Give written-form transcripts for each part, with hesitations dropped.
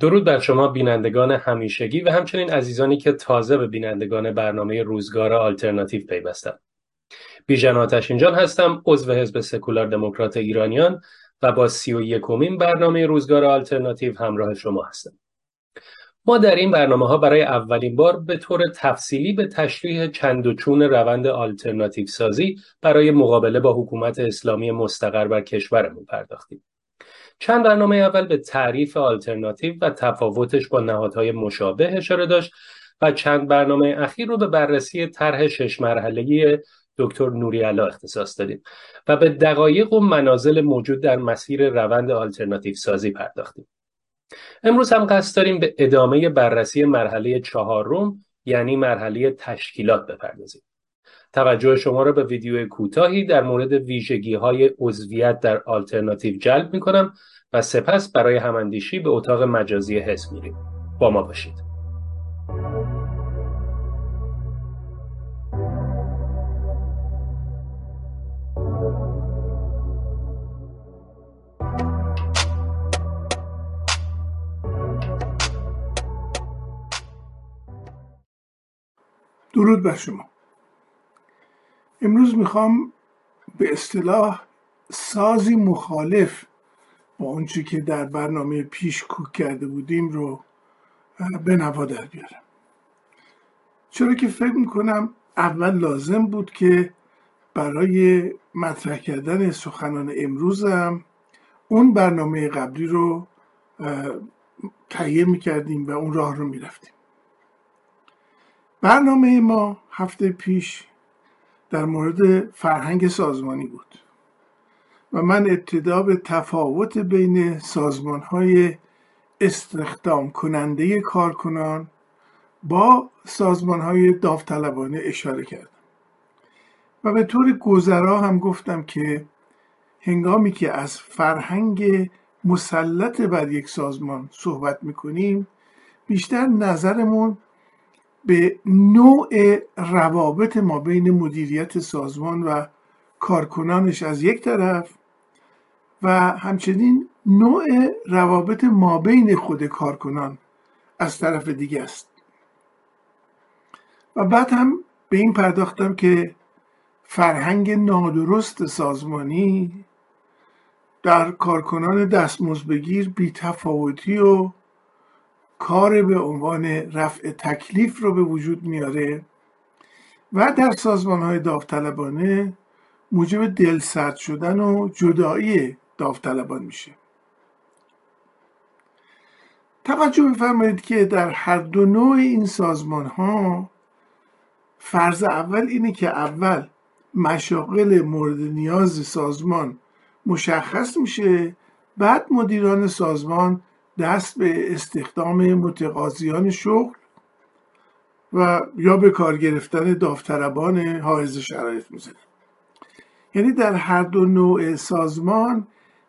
درود بر شما بینندگان همیشگی و همچنین عزیزانی که تازه به بینندگان برنامه روزگار آلترناتیو پیوستند. بیژن آتشین جان هستم، عضو حزب سکولار دموکرات ایرانیان و با 31مین برنامه روزگار آلترناتیو همراه شما هستم. ما در این برنامه‌ها برای اولین بار به طور تفصیلی به تشریح چند و چون روند آلترناتیو سازی برای مقابله با حکومت اسلامی مستقر بر کشورمون پرداختیم. چند برنامه اول به تعریف آلترناتیو و تفاوتش با نهادهای مشابه اشاره داشت و چند برنامه اخیر رو به بررسی طرح 6 مرحله‌ای دکتر نوریعلا اختصاص دادیم و به دقایق و منازل موجود در مسیر روند آلترناتیو سازی پرداختیم. امروز هم قصد داریم به ادامه بررسی مرحله 4 یعنی مرحله تشکیلات بپردازیم. توجه شما را به ویدیو کوتاهی در مورد ویژگی‌های عضویت در آلترناتیو جلب می‌کنم و سپس برای هماندیشی به اتاق مجازی حزب می‌ریم. با ما باشید. درود بر شما. امروز میخوام به اصطلاح سازی مخالف با اونچه که در برنامه پیش کوک کرده بودیم رو به نوا در بیارم، چرا که فکر میکنم اول لازم بود که برای مطرح کردن سخنان امروزم اون برنامه قبلی رو تهیه میکردیم و اون راه رو میرفتیم. برنامه ما هفته پیش در مورد فرهنگ سازمانی بود و من ابتدا به تفاوت بین سازمان‌های استخدام کننده کارکنان با سازمان‌های داوطلبانه اشاره کردم و به طور گذرا هم گفتم که هنگامی که از فرهنگ مسلط بر یک سازمان صحبت می‌کنیم بیشتر نظرمون به نوع روابط ما بین مدیریت سازمان و کارکنانش از یک طرف و همچنین نوع روابط ما بین خود کارکنان از طرف دیگه است. و بعد هم به این پرداختم که فرهنگ نادرست سازمانی در کارکنان دستمزدبگیر بی‌تفاوتی و کار به عنوان رفع تکلیف رو به وجود میاره و در سازمان‌های داوطلبانه موجب دلسرد شدن و جدایی داوطلبان میشه. توجه بفرمایید که در هر دو نوع این سازمان‌ها فرض اول اینه که اول مشاغل مورد نیاز سازمان مشخص میشه، بعد مدیران سازمان دست به استخدام متقاضیان شغل و یا به کار گرفتن داوطلبان حائز شرایط میزنه. یعنی در هر دو نوع سازمان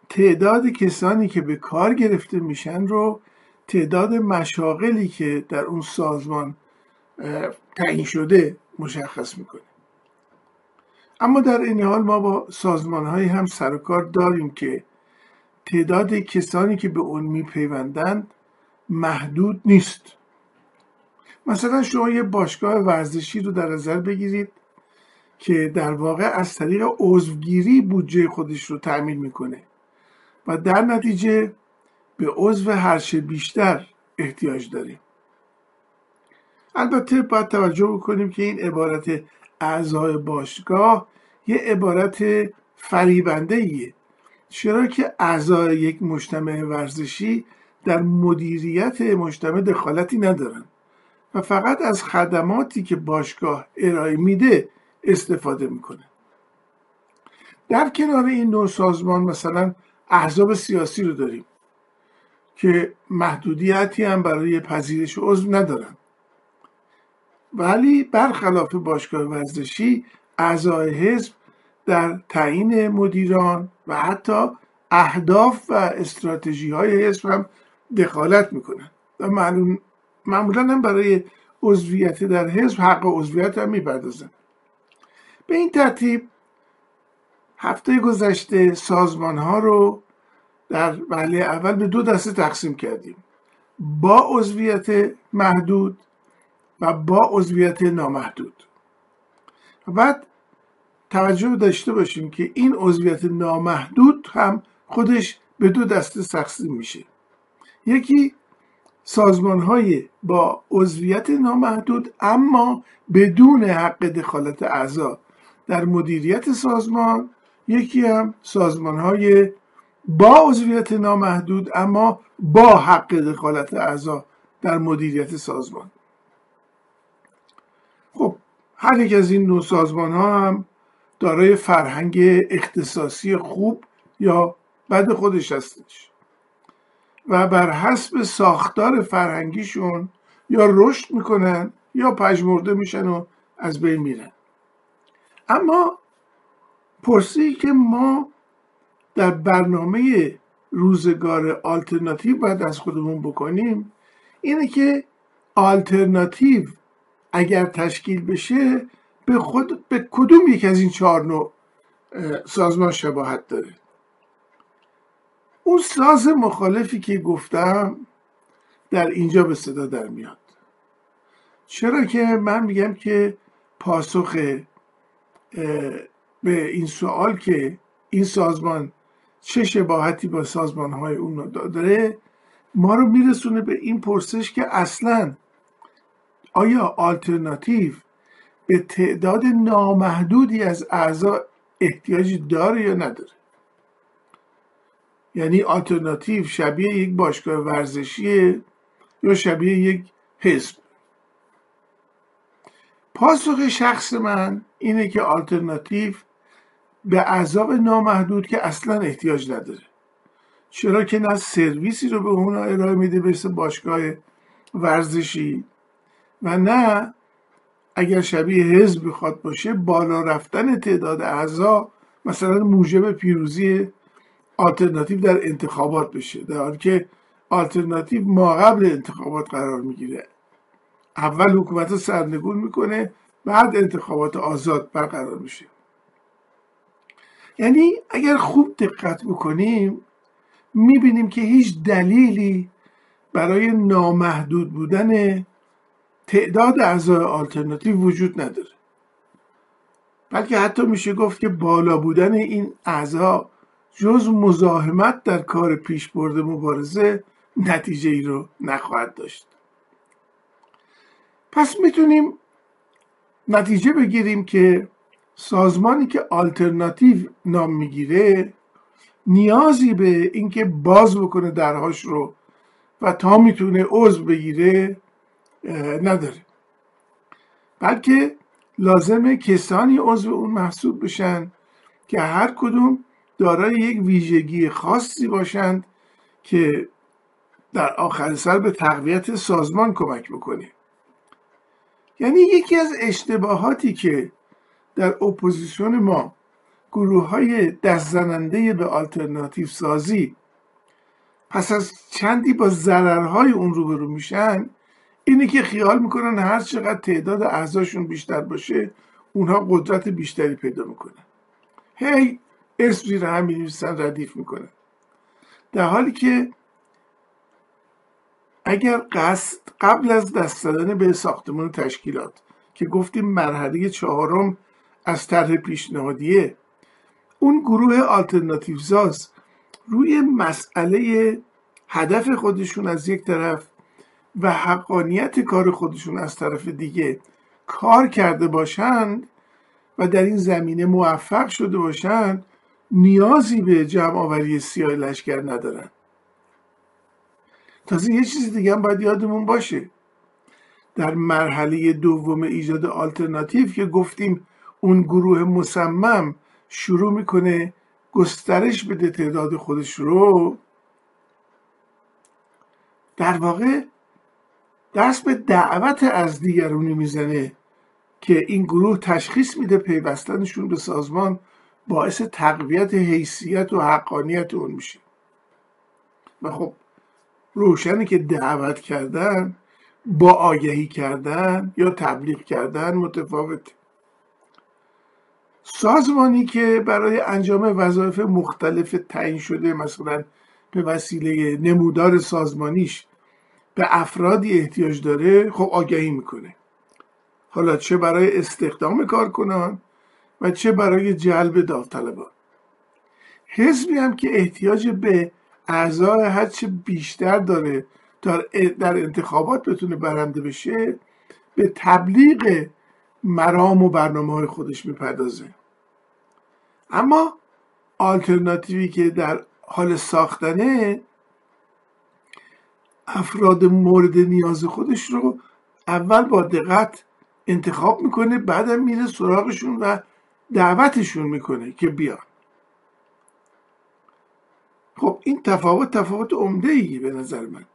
تعداد کسانی که به کار گرفته میشن رو تعداد مشاغلی که در اون سازمان تعیین شده مشخص میکنه. اما در این حال ما با سازمان‌هایی هم سر و کار داریم که تعداد کسانی که به اون میپیوندند محدود نیست. مثلا شما یه باشگاه ورزشی رو در نظر بگیرید که در واقع از طریق عضوگیری بودجه خودش رو تأمین میکنه و در نتیجه به عضو هرچه بیشتر احتیاج داره. البته باید توجه بکنیم که این عبارت اعضای باشگاه یه عبارت فریبنده ایه، چرا که اعضای یک مجتمع ورزشی در مدیریت مجتمع دخالتی ندارن و فقط از خدماتی که باشگاه ارائه میده استفاده میکنه. در کنار این نوع سازمان مثلا احزاب سیاسی رو داریم که محدودیتی هم برای پذیرش عضو ندارن، ولی برخلاف باشگاه ورزشی اعضای حزب در تعیین مدیران و حتی اهداف و استراتژی های حزب هم دخالت میکنن و معمولا هم برای عضویت در حزب حق عضویت هم میپردازن. به این ترتیب هفته گذشته سازمان ها رو در وهله اول به دو دسته تقسیم کردیم، با عضویت محدود و با عضویت نامحدود. بعد توجه داشته باشیم که این عضویت نامحدود هم خودش به دو دسته تقسیم میشه، یکی سازمان های با عضویت نامحدود اما بدون حق دخالت اعضا در مدیریت سازمان، یکی هم سازمان های با عضویت نامحدود اما با حق دخالت اعضا در مدیریت سازمان. خب هر یک از این نوع سازمان ها هم دارای فرهنگ اختصاصی خوب یا بد خودش هستش و بر حسب ساختار فرهنگیشون یا رشد میکنن یا پژمرده میشن و از بین میرن. اما پرسی که ما در برنامه روزگار آلترناتیو باید از خودمون بکنیم اینه که آلترناتیو اگر تشکیل بشه به کدوم یک از این چهار نوع سازمان شباهت داره؟ اون ساز مخالفی که گفتم در اینجا به صدا در میاد، چرا که من میگم که پاسخ به این سوال که این سازمان چه شباهتی با سازمانهای اون داره ما رو میرسونه به این پرسش که اصلا آیا آلترناتیو به تعداد نامحدودی از اعضا احتیاجی داره یا نداره؟ یعنی آلترناتیو شبیه یک باشگاه ورزشیه یا شبیه یک حزب؟ پاسخ شخص من اینه که آلترناتیو به اعضاب نامحدود که اصلا احتیاج نداره، چرا که نه سرویسی رو به اونا ارائه میده مثل باشگاه ورزشی و نه اگر شبیه حزب بخواد باشه بالا رفتن تعداد اعضا مثلا موجب پیروزی آلترناتیو در انتخابات بشه، در حالی که آلترناتیو ما قبل انتخابات قرار میگیره، اول حکومت رو سرنگون میکنه بعد انتخابات آزاد برقرار میشه. یعنی اگر خوب دقت بکنیم میبینیم که هیچ دلیلی برای نامحدود بودن تعداد اعضای آلترناتیو وجود نداره، بلکه حتی میشه گفت که بالا بودن این اعضا جز مزاحمت در کار پیشبرد مبارزه نتیجه ای رو نخواهد داشت. پس میتونیم نتیجه بگیریم که سازمانی که آلترناتیو نام میگیره نیازی به اینکه باز بکنه درهاش رو و تا میتونه عضو بگیره نداره، بلکه لازمه کسانی عضو اون محسوب بشن که هر کدوم دارای یک ویژگی خاصی باشند که در آخر سر به تقویت سازمان کمک بکنه. یعنی یکی از اشتباهاتی که در اپوزیسیون ما گروه های دست زننده به آلترناتیو سازی پس از چندی با ضررهای اون روبرو میشن اینه که خیال میکنن هر چقدر تعداد اعضاشون بیشتر باشه اونها قدرت بیشتری پیدا میکنن، هی اسم زیر هم می‌نویسن ردیف میکنن، در حالی که اگر قصد قبل از دست دادن به ساختمان و تشکیلات که گفتیم مرحله چهارم از طرح پیشنهادیه، اون گروه آلترناتیو ساز روی مسئله هدف خودشون از یک طرف و حقانیت کار خودشون از طرف دیگه کار کرده باشند و در این زمینه موفق شده باشند، نیازی به جمع‌آوری سیاه لشکر ندارن. تازه یه چیز دیگه هم باید یادمون باشه، در مرحله دوم ایجاد آلترناتیو که گفتیم اون گروه مصمم شروع میکنه گسترش بده تعداد خودش رو، در واقع دست به دعوت از دیگرونی میزنه که این گروه تشخیص میده پیوستنشون به سازمان باعث تقویت حیثیت و حقانیت اون میشه. و خب روشنه که دعوت کردن با آگهی کردن یا تبلیغ کردن متفاوته. سازمانی که برای انجام وظایف مختلف تعیین شده، مثلا به وسیله نمودار سازمانیش به افرادی احتیاج داره، خب آگهی میکنه، حالا چه برای استخدام کارکنان و چه برای جلب داوطلبان. حزبی هم که احتیاج به اعضای هرچه بیشتر داره تا در انتخابات بتونه برنده بشه، به تبلیغ مرام و برنامه‌های خودش میپردازه. اما آلترناتیوی که در حال ساختنه، افراد مورد نیاز خودش رو اول با دقت انتخاب میکنه، بعدم میره سراغشون و دعوتشون میکنه که بیان. خب این تفاوت عمده‌ای به نظر من،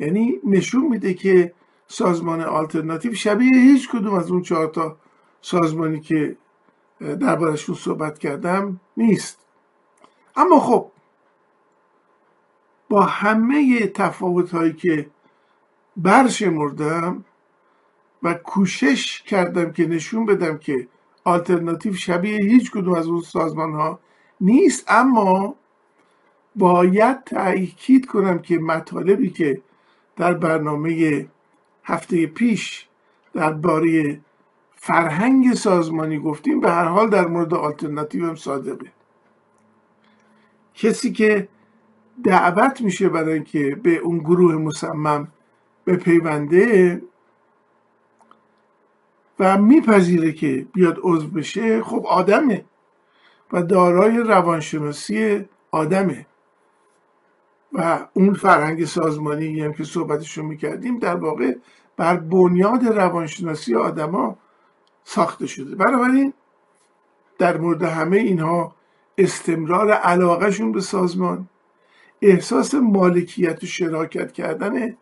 یعنی نشون میده که سازمان آلترناتیو شبیه هیچ کدوم از اون 4 تا سازمانی که دربارشون صحبت کردم نیست. اما خب با همه تفاوت‌هایی که برشمردم و کوشش کردم که نشون بدم که آلترناتیو شبیه هیچ کدوم از اون سازمان‌ها نیست، اما باید تأکید کنم که مطالبی که در برنامه هفته پیش درباره فرهنگ سازمانی گفتیم به هر حال در مورد آلترناتیو هم صادقه. کسی که دعوت میشه برای اینکه به اون گروه مصمم بپیونده و میپذیره که بیاد عضو بشه، خب آدمه و دارای روانشناسی آدمه و اون فرهنگ سازمانی هم که صحبتشون میکردیم در واقع بر بنیاد روانشناسی آدما ساخته شده. بنابراین در مورد همه اینها استمرار علاقه شون به سازمان، احساس مالکیت و شراکت کردن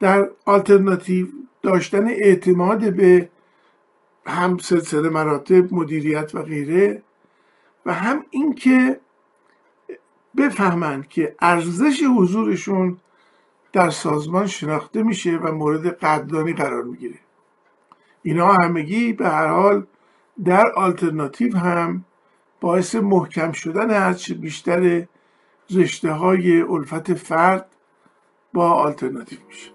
در آلترناتیو، داشتن اعتماد به هم سلسله مراتب، مدیریت و غیره، و هم این که بفهمند که ارزش حضورشون در سازمان شناخته میشه و مورد قدردانی قرار میگیره. اینا همگی به هر حال در آلترناتیو هم باعث محکم شدن هرچه بیشتر رشته‌های الفت فرد با آلترناتیو میشه.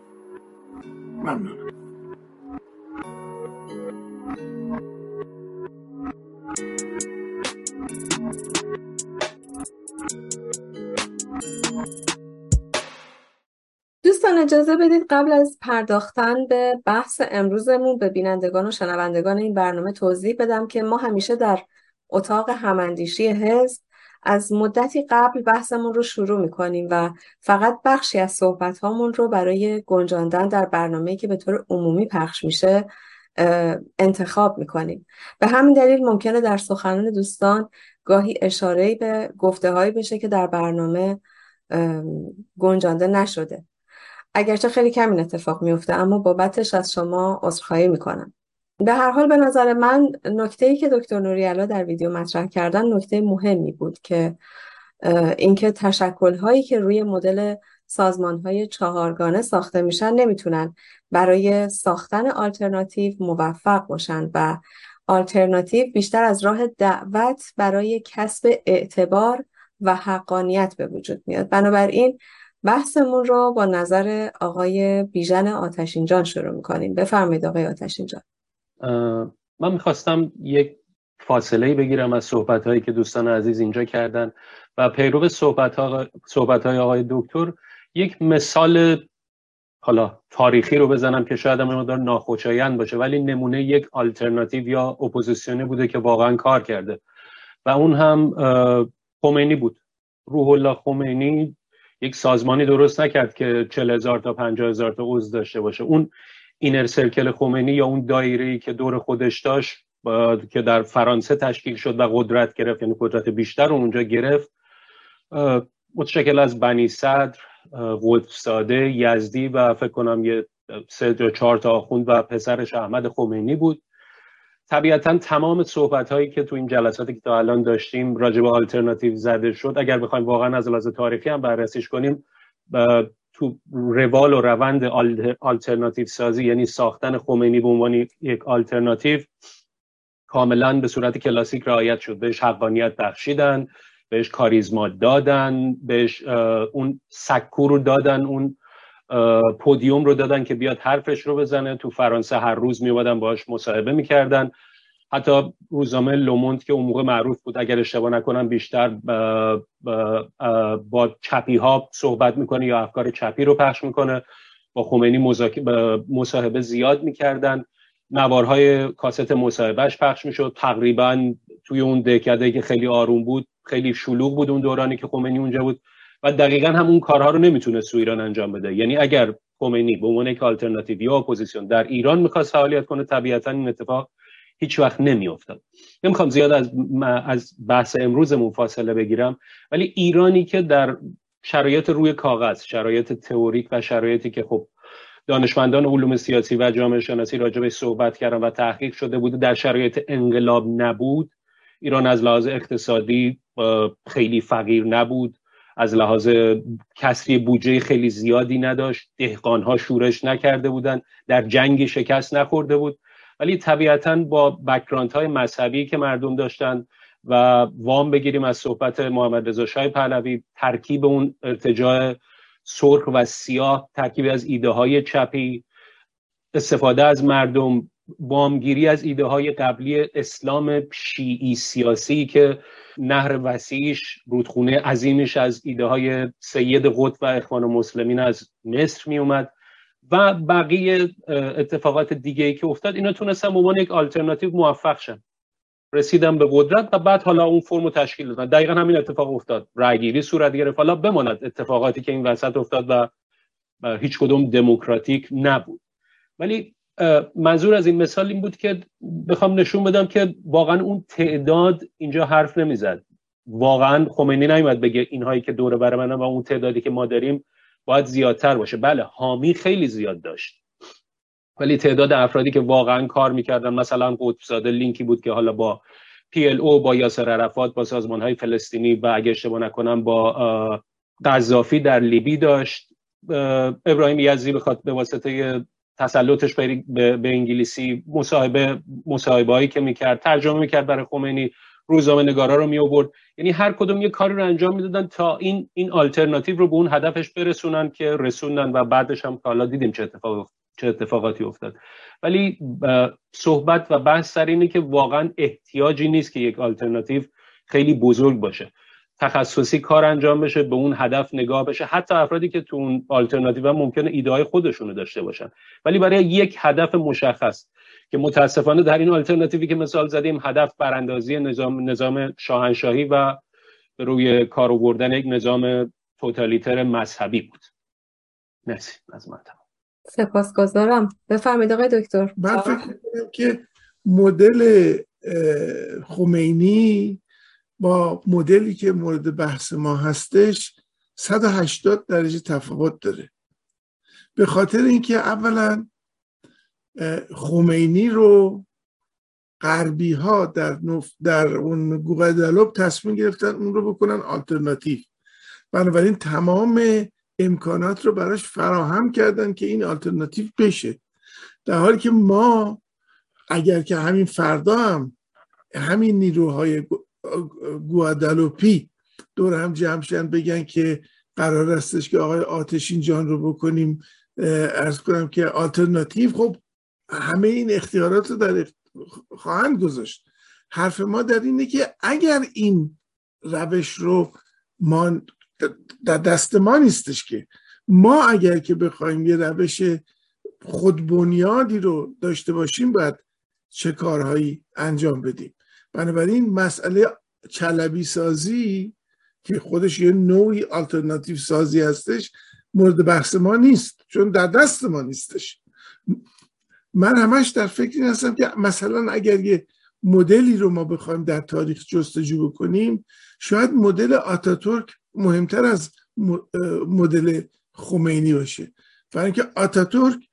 ممنون. دوستان اجازه بدید قبل از پرداختن به بحث امروزمون به بینندگان و شنوندگان این برنامه توضیح بدم که ما همیشه در اتاق هماندیشی حزب از مدتی قبل بحثمون رو شروع میکنیم و فقط بخشی از صحبت‌هامون رو برای گنجاندن در برنامه‌ای که به طور عمومی پخش میشه انتخاب میکنیم. به همین دلیل ممکنه در سخنان دوستان گاهی اشاره‌ای به گفته‌هایی بشه که در برنامه گنجانده نشده، اگرچه خیلی کم این اتفاق میفته، اما بابتش از شما عذرخواهی میکنم. به هر حال به نظر من نکته‌ای که دکتر نوریعلا در ویدیو مطرح کردن نکته مهمی بود، که اینکه تشکل‌هایی که روی مدل سازمان‌های 4گانه ساخته میشن نمیتونن برای ساختن آلترناتیو موفق باشن و آلترناتیو بیشتر از راه دعوت برای کسب اعتبار و حقانیت به وجود میاد. بنابراین بحثمون رو با نظر آقای بیژن آتشین جان شروع می‌کنیم. بفرمایید آقای آتشین جان. من می‌خواستم یک فاصله‌ای بگیرم از صحبت‌هایی که دوستان عزیز اینجا کردن و پیرو صحبت‌های آقای دکتر یک مثال حالا تاریخی رو بزنم که شاید هم مقدار ناخوشایند باشه، ولی نمونه یک آلترناتیو یا اپوزیسیونه بوده که واقعا کار کرده و اون هم خمینی بود. روح الله خمینی یک سازمانی درست نکرد که 40,000 تا 50,000 تا عضو داشته باشه. اون اینر سرکل خمینی یا اون دایره‌ای که دور خودش داشت که در فرانسه تشکیل شد و قدرت گرفت، یعنی قدرت بیشتر رو اونجا گرفت، متشکل از بنی صدر، ولف ساده یزدی و فکر کنم یه 3 یا 4 تا آخوند و پسرش احمد خمینی بود. طبیعتاً تمام صحبت‌هایی که تو این جلساتی که تا الان داشتیم راجع به آلترناتیو زده شد، اگر بخوایم واقعاً از لحاظ تاریخی هم بررسیش کنیم، تو روال و روند آلترناتیو سازی، یعنی ساختن خمینی به عنوان یک آلترناتیو، کاملاً به صورت کلاسیک رعایت شد. بهش حقانیت بخشیدن، بهش کاریزما دادن، بهش اون سکو رو دادن، اون پودیوم رو دادن که بیاد حرفش رو بزنه. تو فرانسه هر روز میومدن باهاش مصاحبه میکردن. حتی روزامل لوموند که اون موقع معروف بود، اگر اشتباه نکنم بیشتر با چپی ها صحبت میکنه یا افکار چپی رو پخش میکنه. با خمینی مصاحبه زیاد میکردن، نوارهای کاست مصاحبهش پخش میشد. تقریبا توی اون دهکده که خیلی آروم بود، خیلی شلوغ بود اون دورانی که خمینی اونجا بود و دقیقاً هم اون کارها رو نمیتونست تو ایران انجام بده. یعنی اگر خمینی به عنوان یک آلترناتیو یا اپوزیسیون در ایران میخواست فعالیت کنه، طبیعتاً این اتفاق هیچ وقت نمیافتاد. نمیخوام زیاد از بحث امروزمون فاصله بگیرم، ولی ایرانی که در شرایط روی کاغذ، شرایط تئوریک و شرایطی که خب دانشمندان علوم سیاسی و جامعه شناسی راجبش صحبت کردن و تحقیق شده بود، در شرایط انقلاب نبود. ایران از لحاظ اقتصادی خیلی فقیر نبود، از لحاظ کسری بودجه خیلی زیادی نداشت، دهقانها شورش نکرده بودند، در جنگی شکست نخورده بود، ولی طبیعتاً با بک‌گراندهای مذهبی که مردم داشتند و وام بگیریم از صحبت محمد رضا شاه پهلوی، ترکیب اون ارتجاع سرخ و سیاه، ترکیب از ایده‌های چپی، استفاده از مردم، وامگیری از ایده‌های قبلی اسلام شیعی سیاسی که نهر وسیعش، رودخونه عظیمش از ایده‌های سید قطب و اخوان المسلمین از مصر می اومد و بقیه اتفاقات دیگه‌ای که افتاد، اینا تونستن به عنوان یک آلترناتیو موفق شن، رسیدن به قدرت و بعد حالا اون فرمو تشکیل دادن. دقیقاً همین اتفاق افتاد، رأی‌گیری صورت گرفت. حالا بماند اتفاقاتی که این وسط افتاد و هیچ کدوم دموکراتیک نبود، ولی منظور از این مثال این بود که بخوام نشون بدم که واقعا اون تعداد اینجا حرف نمیزد. واقعا خمینی نمیاد بگه اینهایی که دور بر منن و اون تعدادی که ما داریم باید زیادتر باشه. بله، حامی خیلی زیاد داشت، ولی تعداد افرادی که واقعا کار میکردن، مثلا قطب زاده لینکی بود که حالا با PLO، با یاسر عرفات، با سازمانهای فلسطینی و اگه اشتباه نکنم با قذافی در لیبی داشت. ابراهیم یزدی به واسطه تسلطش به انگلیسی، مصاحبه‌هایی که میکرد، ترجمه میکرد برای خمینی، روزنامه نگارا رو میآورد. یعنی هر کدوم یه کاری رو انجام میدادن تا این آلترناتیو رو به اون هدفش برسونن که رسوندن و بعدش هم که حالا دیدیم چه اتفاقاتی افتاد. ولی صحبت و بحث سر اینه که واقعا احتیاجی نیست که یک آلترناتیو خیلی بزرگ باشه، تخصصی کار انجام بشه، به اون هدف نگاه بشه. حتی افرادی که تو اون آلترناتیو ممکنه ایده‌های خودشونو داشته باشن، ولی برای یک هدف مشخص که متاسفانه در این آلترناتیوی که مثال زدیم، هدف براندازی نظام شاهنشاهی و روی کار آوردن یک نظام توتالیتر مذهبی بود. مرسی از من. سپاسگزارم. بفرمایید آقای دکتر. من فکر می‌کنم که مدل خمینی با مدلی که مورد بحث ما هستش 180 درجه تفاوت داره، به خاطر اینکه اولا خمینی رو غربی ها در اون گوگدالوب تصمیم گرفتن اون رو بکنن آلترناتیو، بنابراین تمام امکانات رو براش فراهم کردن که این آلترناتیو بشه، در حالی که ما اگر که همین فردا هم همین نیروهای گوادالوپی دور هم جمع شدن بگن که قرار استش که آقای آتشین جان رو بکنیم عرض کنم که آلترناتیو، خب همه این اختیارات رو در خواهند گذاشت. حرف ما در اینه که اگر این روش رو ما در دست ما نیستش که ما اگر که بخوایم یه روش خودبنیادی رو داشته باشیم باید چه کارهایی انجام بدیم. بنابراین مسئله چلبی سازی که خودش یه نوعی آلترناتیو سازی هستش مورد بحث ما نیست، چون در دست ما نیستش. من همش در فکر این هستم که مثلا اگر یه مدلی رو ما بخوایم در تاریخ جستجو بکنیم، شاید مدل آتاتورک مهمتر از مدل خمینی باشه. برای اینکه آتاتورک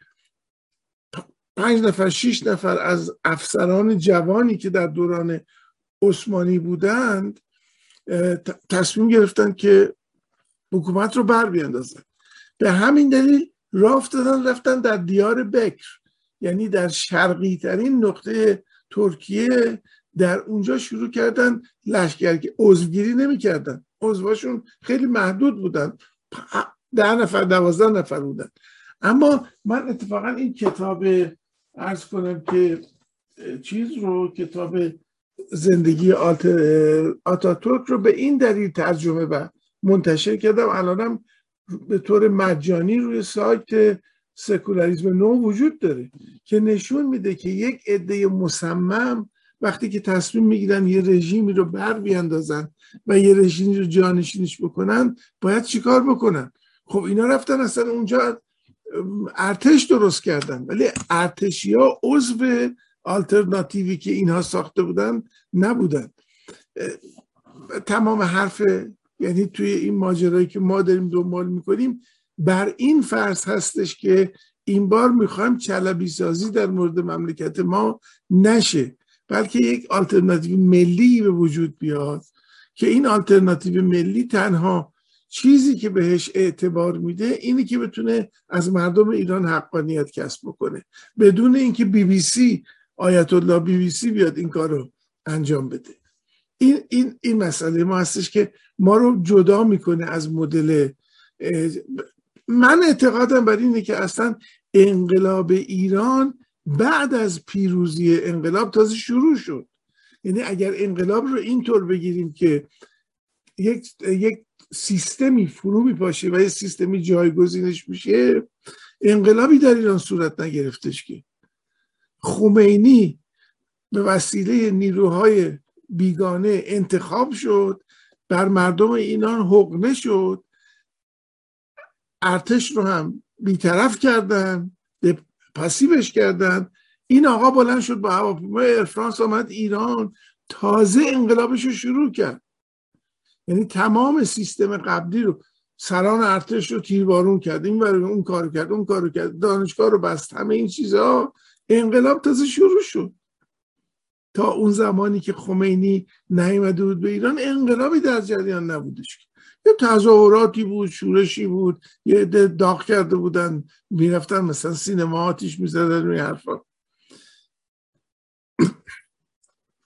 5 نفر 6 نفر از افسران جوانی که در دوران عثمانی بودند تصمیم گرفتن که حکومت رو بر بیاندازن. به همین دلیل راه افتادن، رفتن در دیار بکر، یعنی در شرقی ترین نقطه ترکیه، در اونجا شروع کردن لشکر که عضوگیری نمی کردن، عضواشون خیلی محدود بودن، 10 نفر 12 نفر بودن. اما من اتفاقا این کتاب عرض کنم که چیز رو، کتاب زندگی آتاتورک رو به این دلیل ترجمه و منتشر کردم، الانم به طور مجانی روی سایت سکولاریسم نو وجود داره، که نشون میده که یک عده مصمم وقتی که تصمیم میگیرن یه رژیمی رو بر بیاندازن و یه رژیمی رو جانشینش بکنن باید چیکار بکنن. خب اینا رفتن اصلا اونجا ارتش درست کردن، ولی ارتشی ها عضو آلترناتیوی که اینها ساخته بودن نبودن. تمام حرف، یعنی توی این ماجرایی که ما داریم دنبال میکنیم بر این فرض هستش که این بار میخوایم چلبی سازی در مورد مملکت ما نشه، بلکه یک آلترناتیو ملی به وجود بیاد که این آلترناتیو ملی تنها چیزی که بهش اعتبار میده اینه که بتونه از مردم ایران حقانیت کسب بکنه، بدون اینکه BBC آیت الله BBC بیاد این کار رو انجام بده. این مسئله ما هستش که ما رو جدا میکنه از مدل. من اعتقادم بر اینه که اصلا انقلاب ایران بعد از پیروزی انقلاب تازه شروع شد. یعنی اگر انقلاب رو اینطور بگیریم که یک سیستمی فرو میپاشه و یک سیستمی جایگزینش میشه، انقلابی در ایران صورت نگرفتش. که خمینی به وسیله نیروهای بیگانه انتخاب شد، بر مردم ایران حقنه شد، ارتش رو هم بیطرف کردن، پسیبش کردن. این آقا بلند شد با هواپیمای ایر فرانس آمد ایران، تازه انقلابش رو شروع کرد. یعنی تمام سیستم قبلی رو، سران ارتش رو تیربارون کرد، این برای اون کار کرد، اون کار کرد، دانشگاه رو بست، همه این چیزها. انقلاب تازه شروع شد. تا اون زمانی که خمینی نیامده بود به ایران انقلابی در جریان نبودش. یه تظاهراتی بود، شورشی بود، یه عده داغ کرده بودن میرفتن مثلا سینما آتیش میزدن روی حرفا.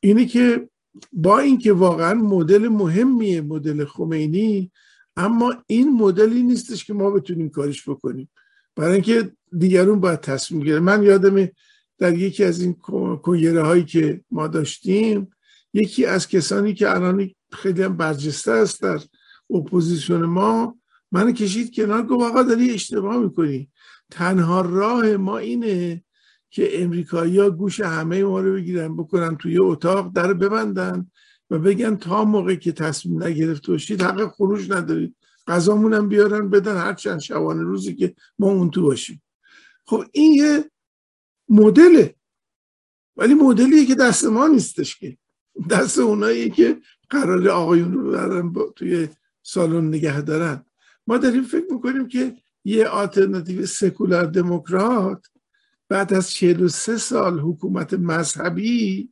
اینه که با اینکه واقعا مدل مهمیه مدل خمینی، اما این مدلی نیستش که ما بتونیم کارش بکنیم، برای اینکه دیگرون باید تصمیم گیره. من یادمه در یکی از این کنگره هایی که ما داشتیم، یکی از کسانی که الان خیلی هم برجسته است در اپوزیسیون ما، من کشید کنار، گفت آقا داری اشتباه میکنی، تنها راه ما اینه که امریکایی ها گوش همه ما رو بگیرن، بکنن توی اتاق، در ببندن و بگن تا موقع که تصمیم نگرفته باشید حق خروج ندارید، غذامون هم بیارن بدن، هر چند شبانه روزی که ما اون تو باشیم. خب این یه مدله، ولی مدلیه که دست ما نیستش، که دست اوناییه که قرار آقایون رو ببرن توی سالن نگه دارن. ما داریم فکر میکنیم که یه آلترناتیو سکولار دموکرات بعد از 43 سال حکومت مذهبی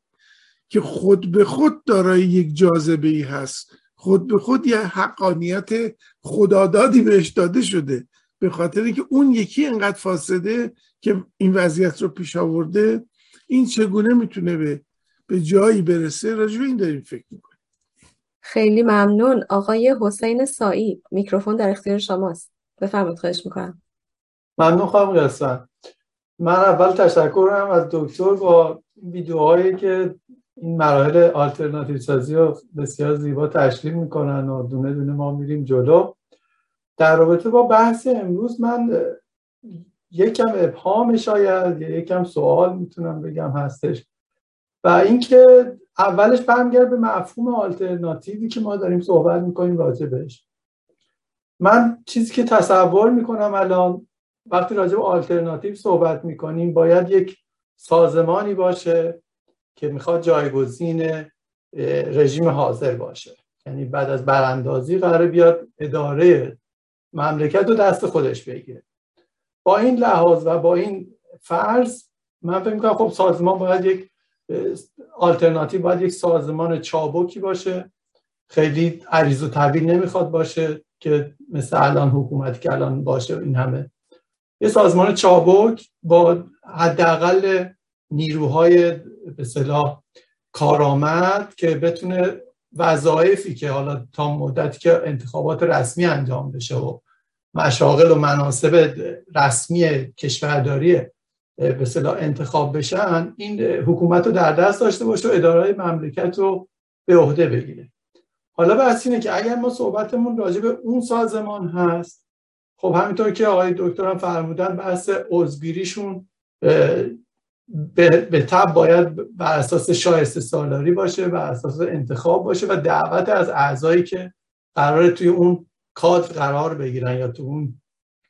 که خود به خود دارای یک جاذبه‌ای هست، خود به خود یه حقانیت خدادادی بهش داده شده، به خاطر اینکه اون یکی انقدر فاسده که این وضعیت رو پیش آورده، این چگونه میتونه به جایی برسه، راجع به این داریم فکر میکنیم. خیلی ممنون. آقای حسین سایی، میکروفون در اختیار شماست، بفرمایید. خواهش میکنم. ممنون خانم یاسمن. من اول تشکر کنم از دکتر با ویدیوهایی که این مراحل آلترناتیو سازی رو بسیار زیبا تشریح میکنن و دونه دونه ما میریم جلو. در رابطه با بحث امروز من یکم ابهام شاید یکم سوال میتونم بگم هستش و اینکه اولش برمیگرد به مفهوم آلترناتیوی که ما داریم صحبت میکنیم راجع بهش. من چیزی که تصور میکنم الان وقتی راجع به آلترناتیو صحبت میکنیم باید یک سازمانی باشه که میخواد جایگزین رژیم حاضر باشه، یعنی بعد از براندازی قراره بیاد اداره مملکت رو دست خودش بگیره. با این لحاظ و با این فرض من فکر می‌کنم خب سازمان باید یک آلترناتیو باید یک سازمان چابکی باشه، خیلی عریض و طویل نمیخواد باشه که مثل الان حکومتی که الان باشه، این همه یه سازمان چابک با حداقل نیروهای به اصطلاح کارآمد که بتونه وظایفی که حالا تا مدتی که انتخابات رسمی انجام بشه و مشاغل و مناصب رسمی کشورداری به اصطلاح انتخاب بشن، این حکومت رو در دست داشته باشه و اداره‌های مملکت رو به عهده بگیره. حالا بحث اینه که اگر ما صحبتمون راجع به اون سازمان هست، خب همینطور که آقای دکتر هم فرمودن بحث عضوگیریشون به تبع باید بر اساس شایسته سالاری باشه، بر اساس انتخاب باشه و دعوت از اعضایی که قراره توی اون کادر قرار بگیرن یا تو اون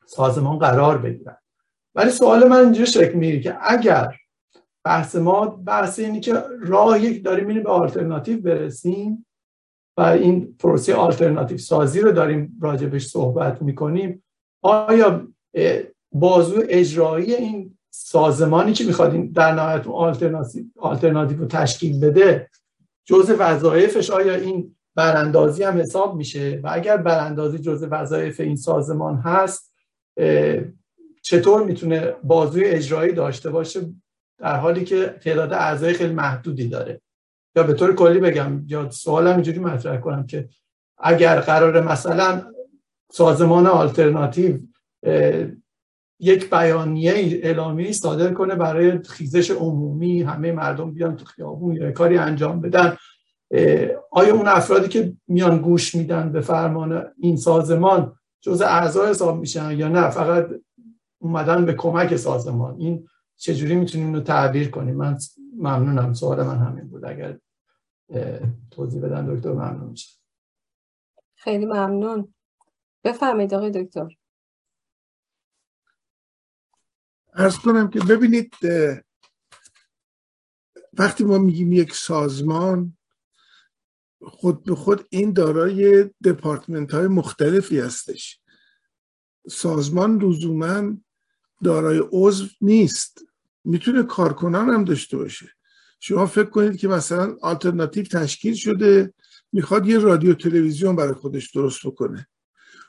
سازمان قرار بگیرن. ولی سوال من اینجوری شکل میگیره که اگر بحث ما بحث اینی که راهی داریم میریم به آلترناتیو برسیم و این پروسه آلترناتیو سازی رو داریم راجبش صحبت میکنیم، آیا بازو اجرایی این سازمانی که می‌خواد در نهایت آلترناتیو رو تشکیل بده جزء وظایفش آیا این براندازی هم حساب میشه و اگر براندازی جزء وظایف این سازمان هست چطور میتونه بازوی اجرایی داشته باشه در حالی که تعداد اعضای خیلی محدودی داره؟ یا به طور کلی بگم یا سوالم اینجوری مطرح کنم که اگر قراره مثلا سازمان آلترناتیو یک بیانیه اعلامیه‌ای صادر کنه برای خیزش عمومی، همه مردم بیان تو خیابون یا کاری انجام بدن، آیا اون افرادی که میان گوش میدن به فرمان این سازمان جزء اعضا حساب میشن یا نه فقط اومدن به کمک سازمان؟ این چجوری میتونیم اینو تعبیر کنیم؟ من ممنونم، سوال من همین بود، اگر توضیح بدن دکتر ممنون میشه. خیلی ممنون. بفرمایید آقای دکتر. عرض کنم که ببینید وقتی ما میگیم یک سازمان، خود به خود این دارای دپارتمنت های مختلفی هستش. سازمان لزوما دارای عضو نیست، میتونه کارکنان هم داشته باشه. شما فکر کنید که مثلا آلترناتیو تشکیل شده میخواد یه رادیو تلویزیون برای خودش درست بکنه،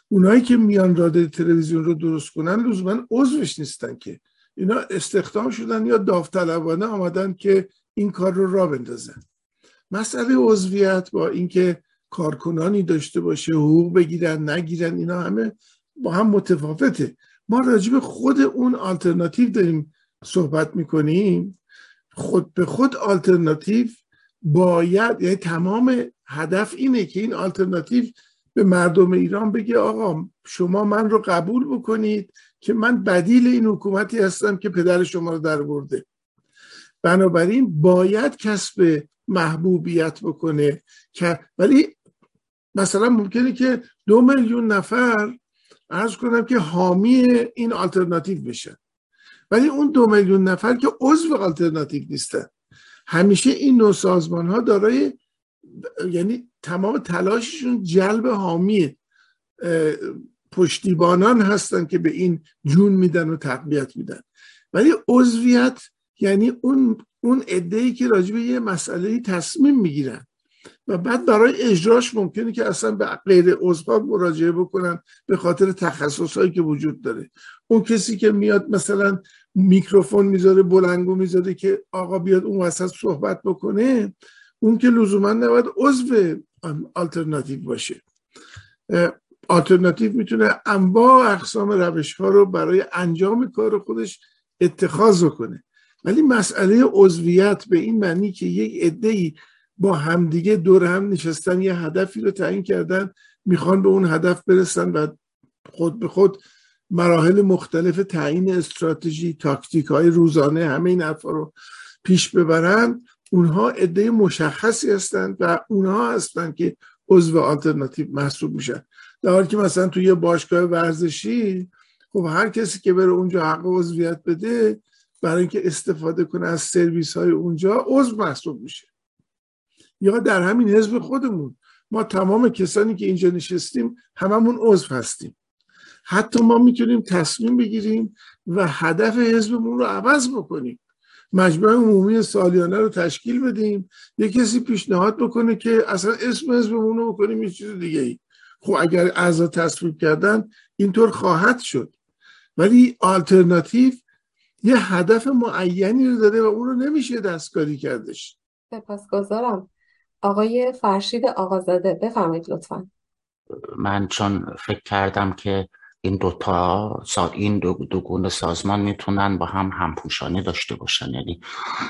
اونایی که میان رادیو تلویزیون رو درست کنن لزوما عضوش نیستن که، اینا استخدام شدن یا داوطلبانه آمدن که این کار رو راه بندازن. مسئله عضویت با اینکه کارکنانی داشته باشه، حقوق بگیرن نگیرن، اینا همه با هم متفاوته. ما راجب خود اون آلترناتیو داریم صحبت میکنیم. خود به خود آلترناتیو باید، یعنی تمام هدف اینه که این آلترناتیو به مردم ایران بگه آقا شما من رو قبول بکنید که من بدیل این حکومتی هستم که پدر شما رو در برده. بنابراین باید کسب محبوبیت بکنه که، ولی مثلا ممکنه که 2 میلیون نفر عرض کنم که حامی این آلترناتیو بشن، ولی اون 2 میلیون نفر که عضو آلترناتیو نیستن. همیشه این نوع سازمان ها دارای، یعنی تمام تلاششون جلب حامی پشتیبانان هستن که به این جون میدن و تقویت میدن. ولی عضویت یعنی اون عده‌ای که راجع به یه مسئله‌ای تصمیم میگیرن و بعد برای اجراش ممکنه که اصلا به غیر عضوها مراجعه بکنن به خاطر تخصص‌هایی که وجود داره. اون کسی که میاد مثلا میکروفون میذاره، بلنگو میذاره که آقا بیاد اون وسط صحبت بکنه، اون که لزوما نباید عضو آلترناتیو باشه. آلترناتیو میتونه انواع اقسام روش‌ها رو برای انجام کار خودش اتخاذ کنه، ولی مسئله عضویت به این معنی که یک عده‌ای با همدیگه دور هم نشستن، یه هدفی رو تعیین کردن، میخوان به اون هدف برسن و خود به خود مراحل مختلف تعیین استراتژی، تاکتیک‌های روزانه، همه این حرفا رو پیش ببرن، اونها عده مشخصی هستند و اونها هستند که عضو آلترناتیو محسوب میشن. در حالی که مثلا توی یه باشگاه ورزشی خب هر کسی که بره اونجا حق عضویت بده برای اینکه استفاده کنه از سرویس‌های اونجا عضو محسوب میشه. یا در همین حزب خودمون ما تمام کسانی که اینجا نشستیم هممون عضو هستیم. حتی ما میتونیم تصمیم بگیریم و هدف حزبمون رو عوض بکنیم. مجمع عمومی سالیانه رو تشکیل بدیم، یه کسی پیشنهاد بکنه که اصلا اسم حزبمون رو بکنیم یه چیز دیگه‌ای. خب اگر اعضا تصویب کردن اینطور خواهد شد. ولی آلترناتیو یه هدف معینی رو داره و اون رو نمیشه دستکاری کردش. سپاسگزارم. آقای فرشید آقازاده بفرمایید لطفاً. من چون فکر کردم که این دو گونه سازمان میتونن با هم همپوشانی داشته باشن، یعنی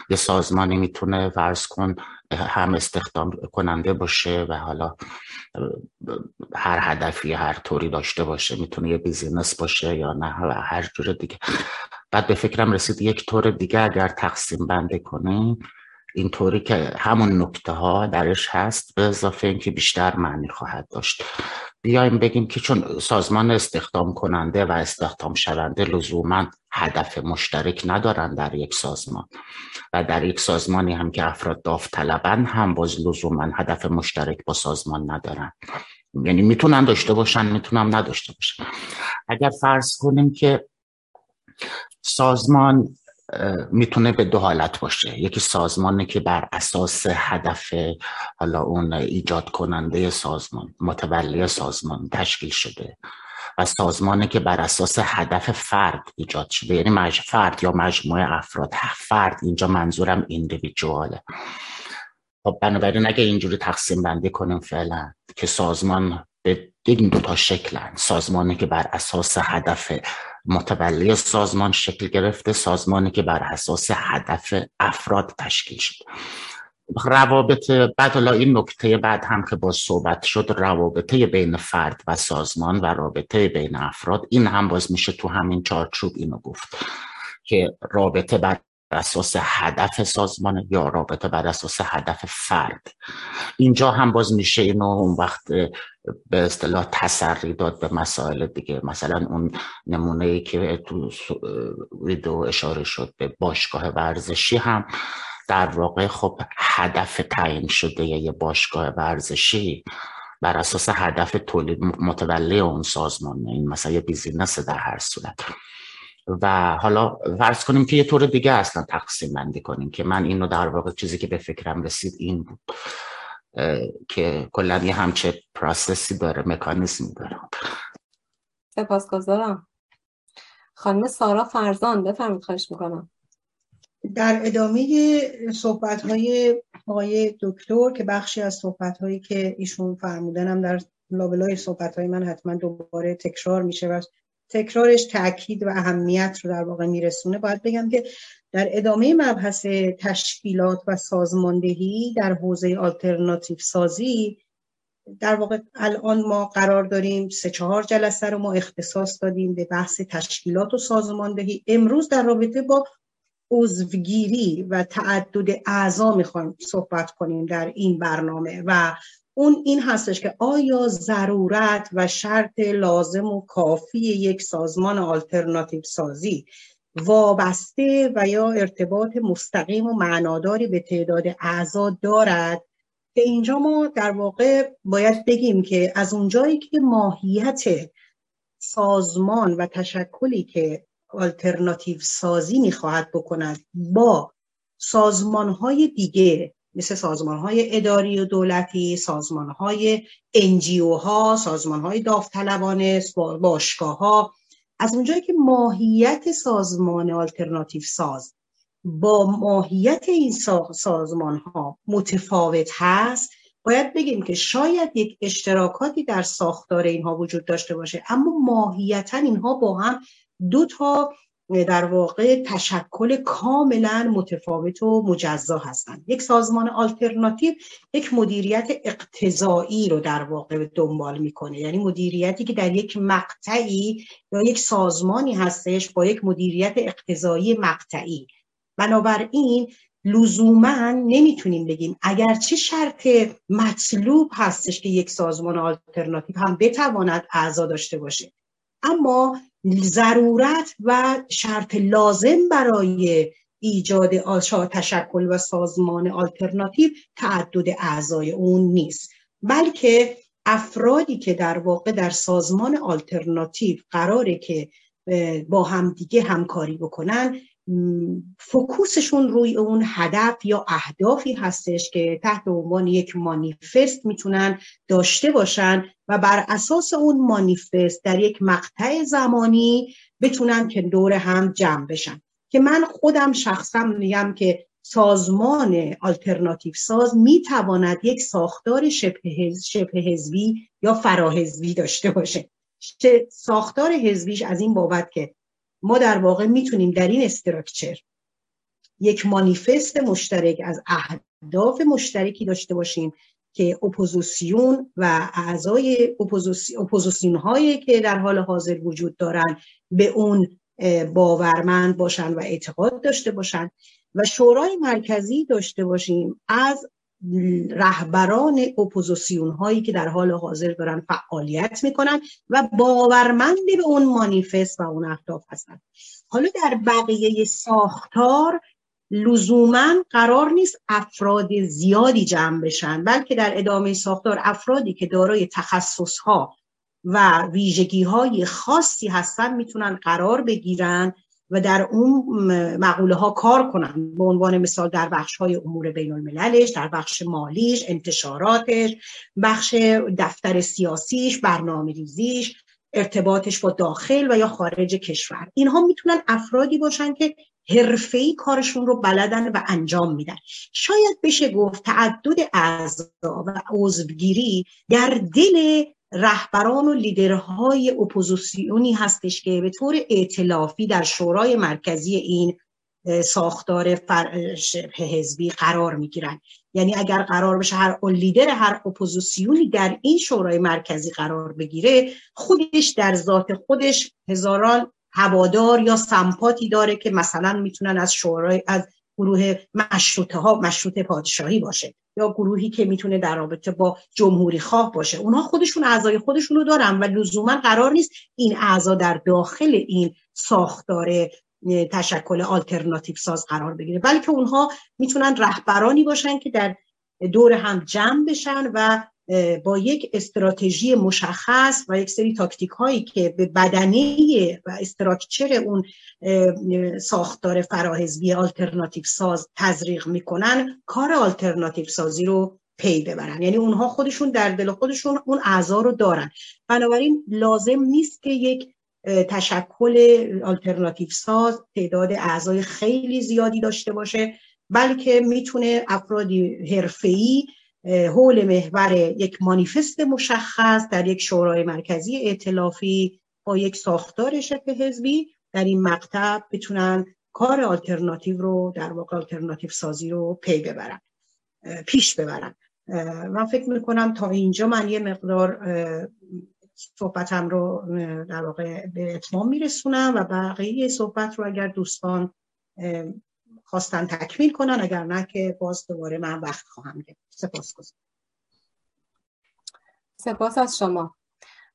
یه سازمانی میتونه ورز کن هم استخدام کننده باشه و حالا هر هدفی هر طوری داشته باشه، میتونه یه بیزینس باشه یا نه و هر جور دیگه. بعد به فکرم رسید یک طور دیگه اگر تقسیم بنده کنیم این طوری که همون نکته ها درش هست به اضافه اینکه بیشتر معنی خواهد داشت. بیایم بگیم که چون سازمان استخدام کننده و استخدام شونده لزوماً هدف مشترک ندارن در یک سازمان و در یک سازمانی هم که افراد داوطلبند هم باز لزوماً هدف مشترک با سازمان ندارن، یعنی میتونن داشته باشن میتونن نداشته باشن. اگر فرض کنیم که سازمان میتونه به دو حالت باشه، یکی سازمانی که بر اساس هدف حالا اون ایجاد کننده سازمان متولی سازمان تشکیل شده و سازمانی که بر اساس هدف فرد ایجاد شده، یعنی فرد یا مجموعه افراد. فرد اینجا منظورم ایندیویدواله. خب بنابراین اگه اینجوری تقسیم بندی کنیم فعلا که سازمان به این دوتا شکلن، سازمانی که بر اساس هدف متولی سازمان شکل گرفته، سازمانی که بر اساس هدف افراد تشکیل شد. روابط بعد، حالا این نکته بعد هم که باز صحبت شد، روابطه بین فرد و سازمان و رابطه بین افراد، این هم باز میشه تو همین چارچوب اینو گفت که رابطه بر اساس هدف سازمان یا رابطه بر اساس هدف فرد. اینجا هم باز میشه اینو اون وقت به اصطلاح تسری داد به مسائل دیگه، مثلا اون نمونه‌ای که تو ویدیو اشاره شد به باشگاه ورزشی هم در واقع خب هدف تعیین شده یه باشگاه ورزشی بر اساس هدف تولید متولی اون سازمان، این مثلا یه بیزینس در هر صورت. و حالا فرض کنیم که یه طور دیگه اصلا تقسیم بندی کنیم که من اینو در واقع چیزی که به فکرم رسید این بود که کلا یه همچه پروسسی داره، مکانیزمی داره. سپاسگزارم. خانم سارا فرزان بفرمایید. خواهش میکنم. در ادامه صحبت‌های آقای دکتر که بخشی از صحبت‌هایی که ایشون فرمودن هم در لابلای صحبت‌های من حتما دوباره تکرار میشه و تکرارش تأکید و اهمیت رو در واقع میرسونه، باید بگم که در ادامه مبحث تشکیلات و سازماندهی در حوزه آلترناتیو سازی در واقع الان ما قرار داریم 3-4 جلسه رو ما اختصاص دادیم به بحث تشکیلات و سازماندهی. امروز در رابطه با عضوگیری و تعدد اعضا میخوایم صحبت کنیم در این برنامه و اون این هستش که آیا ضرورت و شرط لازم و کافی یک سازمان آلترناتیو سازی وابسته و یا ارتباط مستقیم و معناداری به تعداد اعضا دارد، که اینجا ما در واقع باید بگیم که از اونجایی که ماهیت سازمان و تشکلی که آلترناتیو سازی میخواهد بکند با سازمانهای دیگه مثل سازمان‌های اداری و دولتی، سازمان‌های NGO-ها، سازمان‌های داوطلبانه، باشگاه‌ها، از اونجایی که ماهیت سازمان آلترناتیو ساز با ماهیت این سازمان‌ها متفاوت هست، باید بگیم که شاید یک اشتراکاتی در ساختار اینها وجود داشته باشه، اما ماهیتاً اینها با هم دو تا در واقع تشکل کاملا متفاوت و مجزا هستند. یک سازمان آلترناتیو یک مدیریت اقتضایی رو در واقع دنبال میکنه، یعنی مدیریتی که در یک مقطعی یا یک سازمانی هستش با یک مدیریت اقتضایی مقطعی. بنابراین لزوما نمیتونیم بگیم اگرچه شرط مطلوب هستش که یک سازمان آلترناتیو هم بتواند اعضا داشته باشه، اما ضرورت و شرط لازم برای ایجاد تشکل و سازمان آلترناتیو تعدد اعضای اون نیست، بلکه افرادی که در واقع در سازمان آلترناتیو قراره که با همدیگه همکاری بکنن، فوکوسشون روی اون هدف یا اهدافی هستش که تحت عنوان یک مانیفست میتونن داشته باشن و بر اساس اون مانیفست در یک مقطع زمانی بتونن که دور هم جمع بشن. که من خودم شخصا میگم که سازمان آلترناتیو ساز میتواند یک ساختار شبه حزبی یا فراحزبی داشته باشه. ساختار حزبیش از این بابت که ما در واقع میتونیم در این استراکچر یک مانیفست مشترک از اهداف مشترکی داشته باشیم که اپوزیسیون و اعضای اپوزیسیون هایی که در حال حاضر وجود دارن به اون باورمند باشن و اعتقاد داشته باشن، و شورای مرکزی داشته باشیم از رهبران اپوزیسیون هایی که در حال حاضر دارن فعالیت میکنن و باورمند به اون مانیفست و اون اهداف هستن. حالا در بقیه ساختار لزوما قرار نیست افراد زیادی جمع بشن، بلکه در ادامه ساختار افرادی که دارای تخصص ها و ویژگی های خاصی هستن میتونن قرار بگیرن و در اون مقوله ها کار کنن، به عنوان مثال در بخش های امور بین المللش، در بخش مالیش، انتشاراتش، بخش دفتر سیاسیش، برنامه ریزیش، ارتباطش با داخل و یا خارج کشور. اینها میتونن افرادی باشن که حرفه‌ای کارشون رو بلدن و انجام میدن. شاید بشه گفت تعدد اعضا و عضوگیری در دل رهبران و لیدرهای اپوزیسیونی هستش که به طور ائتلافی در شورای مرکزی این ساختار حزبی قرار میگیرن. یعنی اگر قرار بشه هر لیدر هر اپوزیسیونی در این شورای مرکزی قرار بگیره، خودش در ذات خودش هزاران هوادار یا سمپاتی داره که مثلا میتونن از گروه مشروطه پادشاهی باشه یا گروهی که میتونه در رابطه با جمهوری خواه باشه. اونها خودشون اعضای خودشون رو دارن و لزوما قرار نیست این اعضا در داخل این ساختار تشکل آلترناتیو ساز قرار بگیره، بلکه اونها میتونن رهبرانی باشن که در دور هم جمع بشن و با یک استراتژی مشخص و یک سری تاکتیک هایی که به بدنه و استراکچر اون ساختار فراحزبی آلترناتیو ساز تزریق میکنن، کار آلترناتیو سازی رو پی ببرن. یعنی اونها خودشون در دل خودشون اون اعضا رو دارن. بنابراین لازم نیست که یک تشکل آلترناتیو ساز تعداد اعضای خیلی زیادی داشته باشه، بلکه میتونه افرادی حرفه‌ای حول محور یک مانیفست مشخص در یک شورای مرکزی ائتلافی با یک ساختار شبه حزبی در این مقطع بتونن کار آلترناتیو رو در واقع آلترناتیو سازی رو پیش ببرن. من فکر میکنم تا اینجا من یه مقدار صحبتم رو در واقع به اتمام میرسونم و بقیه صحبت رو اگر دوستان خواستن تکمیل کنن، اگر نه که باز دوباره من وقت خواهم گرفت. سپاس از شما.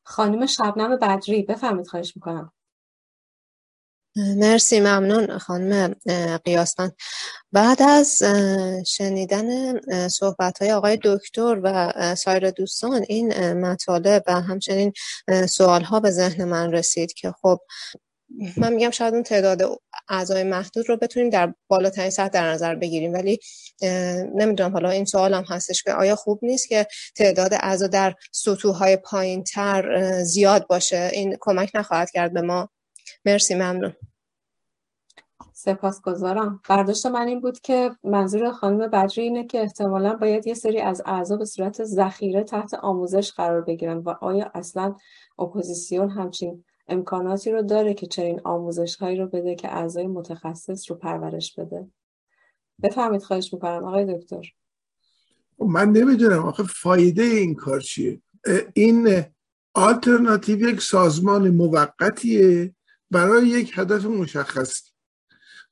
خانم شبنم بدری بفرمایید، خواهش میکنم. مرسی، ممنون خانم قیاسان. بعد از شنیدن صحبت‌های آقای دکتر و سایر دوستان، این مطالب و همچنین سوال‌ها به ذهن من رسید که خب من میگم شاید اون تعداد اعضای محدود رو بتونیم در بالاترین سطح در نظر بگیریم، ولی نمیدونم، حالا این سوال هم هستش که آیا خوب نیست که تعداد اعضا در سطوح‌های پایین‌تر زیاد باشه؟ این کمک نخواهد کرد به ما؟ مرسی، ممنون. سپاسگزارم. برداشت من این بود که منظور خانم بدری اینه که احتمالاً باید یه سری از اعضا به صورت ذخیره تحت آموزش قرار بگیرن و آیا اصلاً اپوزیسیون همچین امکاناتی رو داره که چنین آموزش هایی رو بده که اعضای متخصص رو پرورش بده. بفهمید خواهش میکنم آقای دکتر. من نمیدونم آخه فایده این کار چیه. این آلترناتیو یک سازمان موقتیه برای یک هدف مشخص.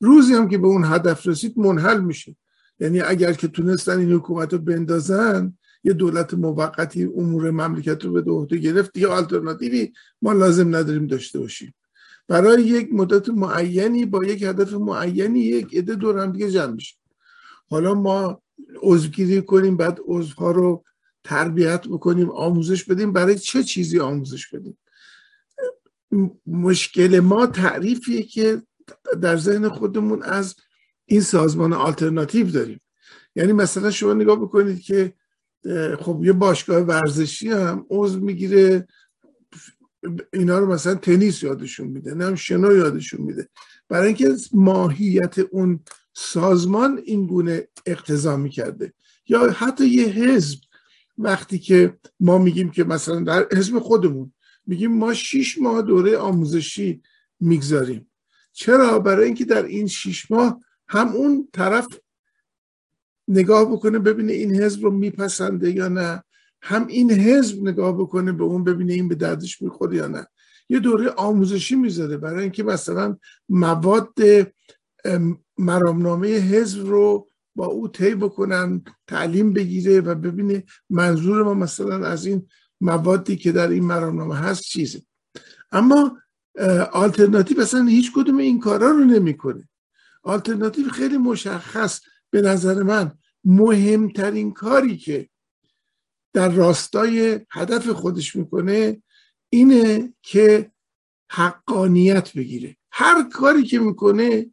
روزی هم که به اون هدف رسید منحل میشه. یعنی اگر که تونستن این حکومت رو بندازن، یه دولت موقتی امور مملکت رو به عهده گرفت، دیگه آلترناتیوی ما لازم نداریم داشته باشیم. برای یک مدت معینی با یک هدف معینی یک عده دور هم دیگه جمع میشه. حالا ما عضوگیری کنیم، بعد عضوها رو تربیت بکنیم، آموزش بدیم. برای چه چیزی آموزش بدیم؟ مشکل ما تعریفیه که در ذهن خودمون از این سازمان آلترناتیو داریم. یعنی مثلا شما نگاه بکنید که خب یه باشگاه ورزشی هم عضو میگیره، اینا رو مثلا تنیس یادشون میده، نه هم شنا یادشون میده، برای اینکه ماهیت اون سازمان این گونه اقتضا میکرده. یا حتی یه حزب، وقتی که ما میگیم که مثلا در حزب خودمون میگیم ما 6 ماه دوره آموزشی میگذاریم، چرا؟ برای اینکه در این 6 ماه هم اون طرف نگاه بکنه ببینه این حزب رو میپسنده یا نه، هم این حزب نگاه بکنه به اون ببینه این به دردش میخوره یا نه. یه دوره آموزشی میذاره برای اینکه مثلا مواد مرامنامه حزب رو با او طی بکنن، تعلیم بگیره و ببینه منظور ما مثلا از این موادی که در این مرامنامه هست چیزه. اما آلترناتیو اصلا هیچ کدوم این کارا رو نمیکنه. آلترناتیو خیلی مشخص، به نظر من مهمترین کاری که در راستای هدف خودش میکنه اینه که حقانیت بگیره. هر کاری که میکنه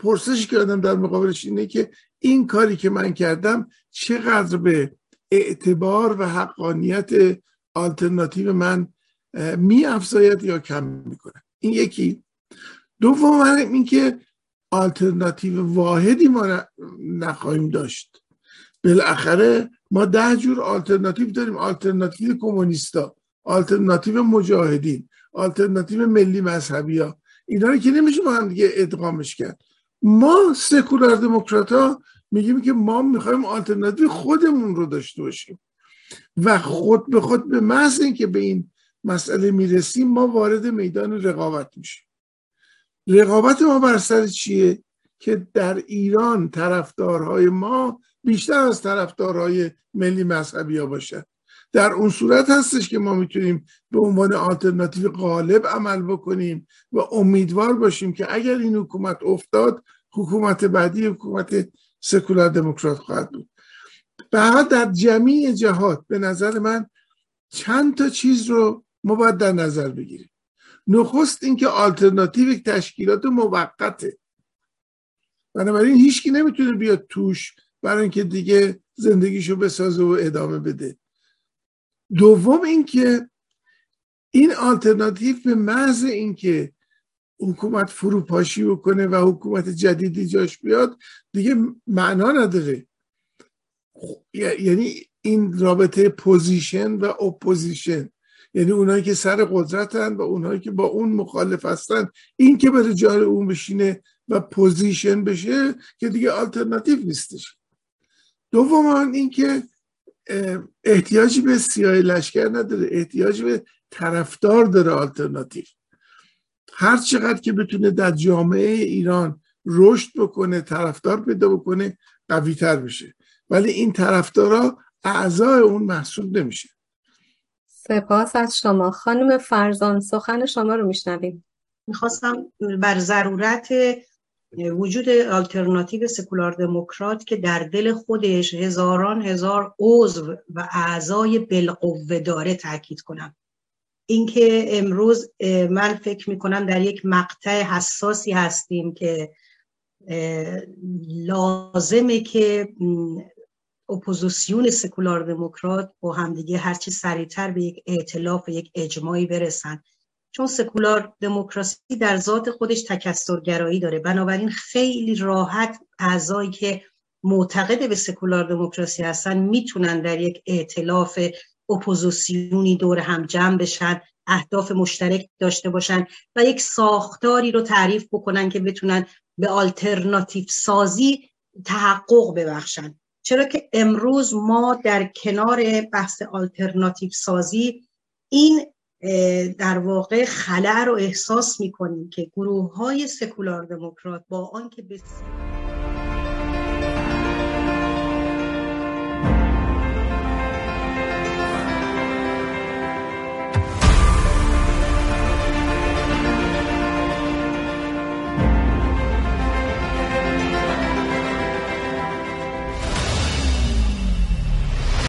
پرسشی که آدم در مقابلش اینه که این کاری که من کردم چقدر به اعتبار و حقانیت آلترناتیو من می‌افزاید یا کم میکنه. این یکی. دوم این که آلترناتیو واحدی ما نخواهیم داشت. بالاخره ما 10 جور آلترناتیو داریم. آلترناتیو کمونیستا، آلترناتیو مجاهدین، آلترناتیو ملی مذهبی‌ها، اینا رو که نمیشه با هم دیگه ادغامش کرد. ما سکولار دموکرات‌ها میگیم که ما میخوایم آلترناتیو خودمون رو داشته باشیم و خود به خود به محض اینکه به این مسئله میرسیم ما وارد میدان رقابت میشیم. رقابت ما بر سر چیه؟ که در ایران طرفدارهای ما بیشتر از طرفدارهای ملی مذهبی ها باشن. در اون صورت هستش که ما میتونیم به عنوان آلترناتیو غالب عمل بکنیم و امیدوار باشیم که اگر این حکومت افتاد، حکومت بعدی حکومت سکولار دموکرات خواهد بود. بعد در جمعی جهات به نظر من چند تا چیز رو ما باید در نظر بگیریم. نخست اینکه آلترناتیو یک تشکیلات موقته، بنابراین هیچکی نمیتونه بیاد توش برای اینکه دیگه زندگیشو بسازه و ادامه بده. دوم اینکه این آلترناتیو به محض اینکه حکومت فروپاشی بکنه و حکومت جدیدی جاش بیاد دیگه معنا نداره. یعنی این رابطه پوزیشن و اپوزیشن، یعنی اونایی که سر قدرتن و اونایی که با اون مخالف هستن، این که بره جای اون بشینه و پوزیشن بشه که دیگه آلترناتیو نیستش. دوم این که احتیاجی به سیاهی لشکر نداره، احتیاجی به طرفدار داره. آلترناتیو هر چقدر که بتونه در جامعه ایران رشد بکنه، طرفدار پیدا بکنه، قوی‌تر بشه، ولی این طرفدارا اعضای اون محسوب نمیشه. سپاس از شما خانم فرزان. سخن شما رو میشنویم. میخواستم بر ضرورت وجود آلترناتیو سکولار دموکرات که در دل خودش هزاران هزار عضو و اعضای بالقوه داره تاکید کنم. اینکه امروز من فکر میکنم در یک مقطع حساسی هستیم که لازمه که اپوزیسیون سکولار دموکرات با همدیگه هرچی سریعتر به یک ائتلاف و یک اجماعی برسن، چون سکولار دموکراسی در ذات خودش تکثرگرایی داره. بنابراین خیلی راحت اعضایی که معتقد به سکولار دموکراسی هستن میتونن در یک ائتلاف اپوزیسیونی دور هم جمع بشن اهداف مشترک داشته باشن و یک ساختاری رو تعریف بکنن که بتونن به آلترناتیو سازی تحقق ببخشن. چرا که امروز ما در کنار بحث آلترناتیو سازی این در واقع خلأ رو احساس می‌کنیم که گروه‌های سکولار دموکرات با آنکه بسیار